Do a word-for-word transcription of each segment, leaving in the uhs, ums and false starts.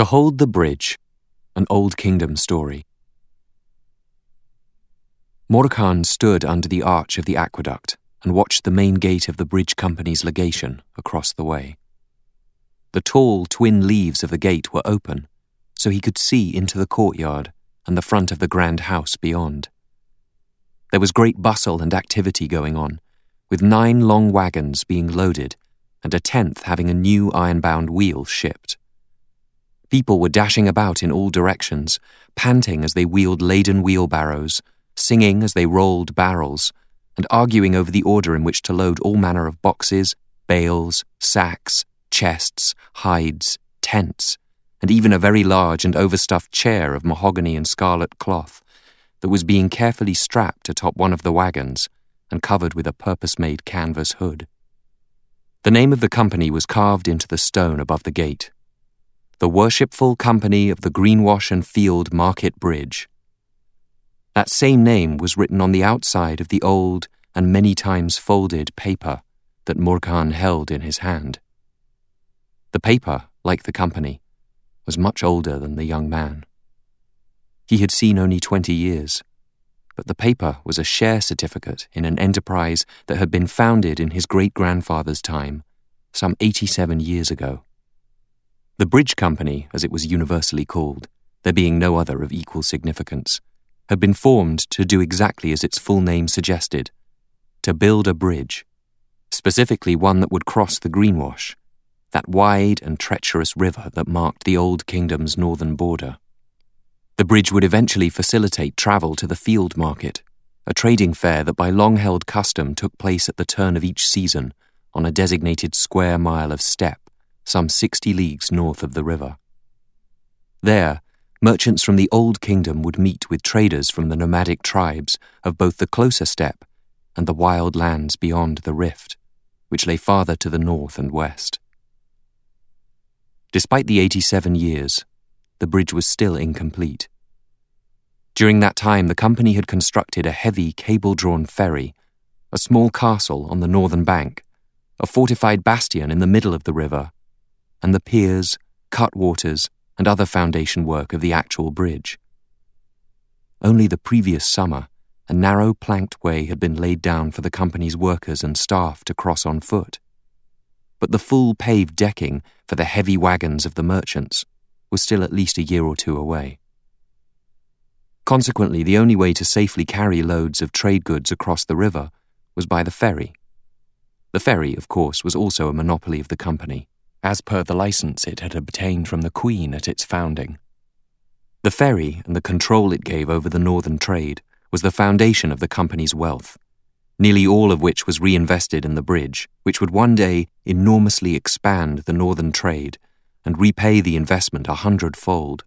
To Hold the Bridge, an Old Kingdom Story. Morghan stood under the arch of the aqueduct and watched the main gate of the bridge company's legation across the way. The tall twin leaves of the gate were open, so he could see into the courtyard and the front of the grand house beyond. There was great bustle and activity going on, with nine long wagons being loaded and a tenth having a new iron-bound wheel shipped. People were dashing about in all directions, panting as they wheeled laden wheelbarrows, singing as they rolled barrels, and arguing over the order in which to load all manner of boxes, bales, sacks, chests, hides, tents, and even a very large and overstuffed chair of mahogany and scarlet cloth that was being carefully strapped atop one of the wagons and covered with a purpose-made canvas hood. The name of the company was carved into the stone above the gate: The Worshipful Company of the Greenwash and Field Market Bridge. That same name was written on the outside of the old and many times folded paper that Morghan held in his hand. The paper, like the company, was much older than the young man. He had seen only twenty years, but the paper was a share certificate in an enterprise that had been founded in his great-grandfather's time, some eighty-seven years ago. The bridge company, as it was universally called, there being no other of equal significance, had been formed to do exactly as its full name suggested: to build a bridge, specifically one that would cross the Greenwash, that wide and treacherous river that marked the Old Kingdom's northern border. The bridge would eventually facilitate travel to the field market, a trading fair that by long-held custom took place at the turn of each season on a designated square mile of steppe, some sixty leagues north of the river. There, merchants from the Old Kingdom would meet with traders from the nomadic tribes of both the closer steppe and the wild lands beyond the rift, which lay farther to the north and west. Despite the eighty-seven years, the bridge was still incomplete. During that time, the company had constructed a heavy cable-drawn ferry, a small castle on the northern bank, a fortified bastion in the middle of the river, and the piers, cutwaters, and other foundation work of the actual bridge. Only the previous summer, a narrow planked way had been laid down for the company's workers and staff to cross on foot, but the full paved decking for the heavy wagons of the merchants was still at least a year or two away. Consequently, the only way to safely carry loads of trade goods across the river was by the ferry. The ferry, of course, was also a monopoly of the company, as per the license it had obtained from the Queen at its founding. The ferry and the control it gave over the northern trade was the foundation of the company's wealth, nearly all of which was reinvested in the bridge, which would one day enormously expand the northern trade and repay the investment a hundredfold.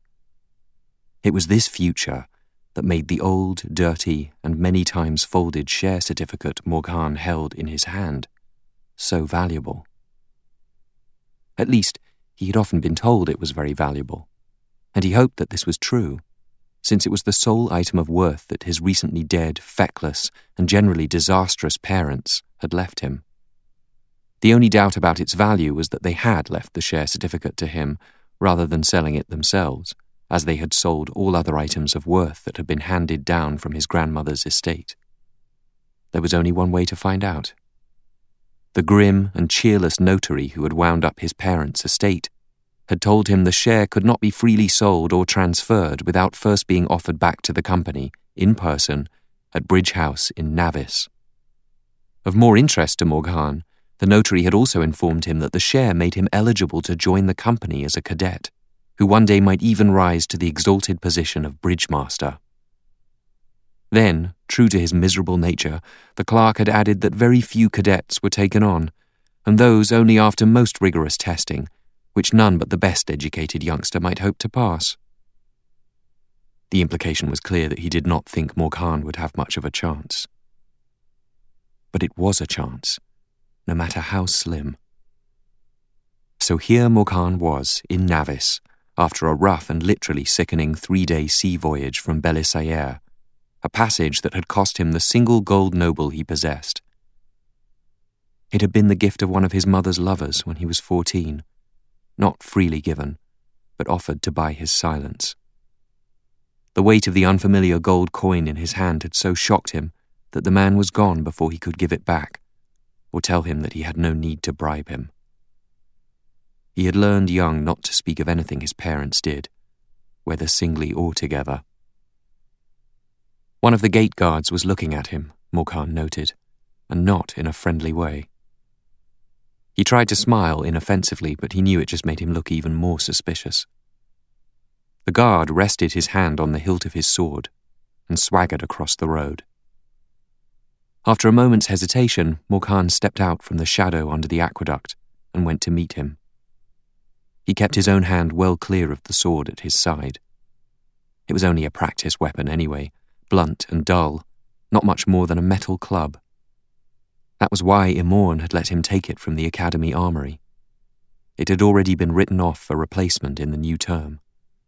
It was this future that made the old, dirty, and many times folded share certificate Morghan held in his hand so valuable. At least, he had often been told it was very valuable, and he hoped that this was true, since it was the sole item of worth that his recently dead, feckless, and generally disastrous parents had left him. The only doubt about its value was that they had left the share certificate to him rather than selling it themselves, as they had sold all other items of worth that had been handed down from his grandmother's estate. There was only one way to find out. The grim and cheerless notary who had wound up his parents' estate had told him the share could not be freely sold or transferred without first being offered back to the company, in person, at Bridge House in Navis. Of more interest to Morghan, the notary had also informed him that the share made him eligible to join the company as a cadet, who one day might even rise to the exalted position of bridgemaster. Then, true to his miserable nature, the clerk had added that very few cadets were taken on, and those only after most rigorous testing, which none but the best-educated youngster might hope to pass. The implication was clear that he did not think Morghan would have much of a chance. But it was a chance, no matter how slim. So here Morghan was, in Navis, after a rough and literally sickening three-day sea voyage from Belisayere, a passage that had cost him the single gold noble he possessed. It had been the gift of one of his mother's lovers when he was fourteen, not freely given, but offered to buy his silence. The weight of the unfamiliar gold coin in his hand had so shocked him that the man was gone before he could give it back, or tell him that he had no need to bribe him. He had learned young not to speak of anything his parents did, whether singly or together. One of the gate guards was looking at him, Morghan noted, and not in a friendly way. He tried to smile inoffensively, but he knew it just made him look even more suspicious. The guard rested his hand on the hilt of his sword and swaggered across the road. After a moment's hesitation, Morghan stepped out from the shadow under the aqueduct and went to meet him. He kept his own hand well clear of the sword at his side. It was only a practice weapon anyway, blunt and dull, not much more than a metal club. That was why Imorne had let him take it from the academy armory. It had already been written off for replacement in the new term.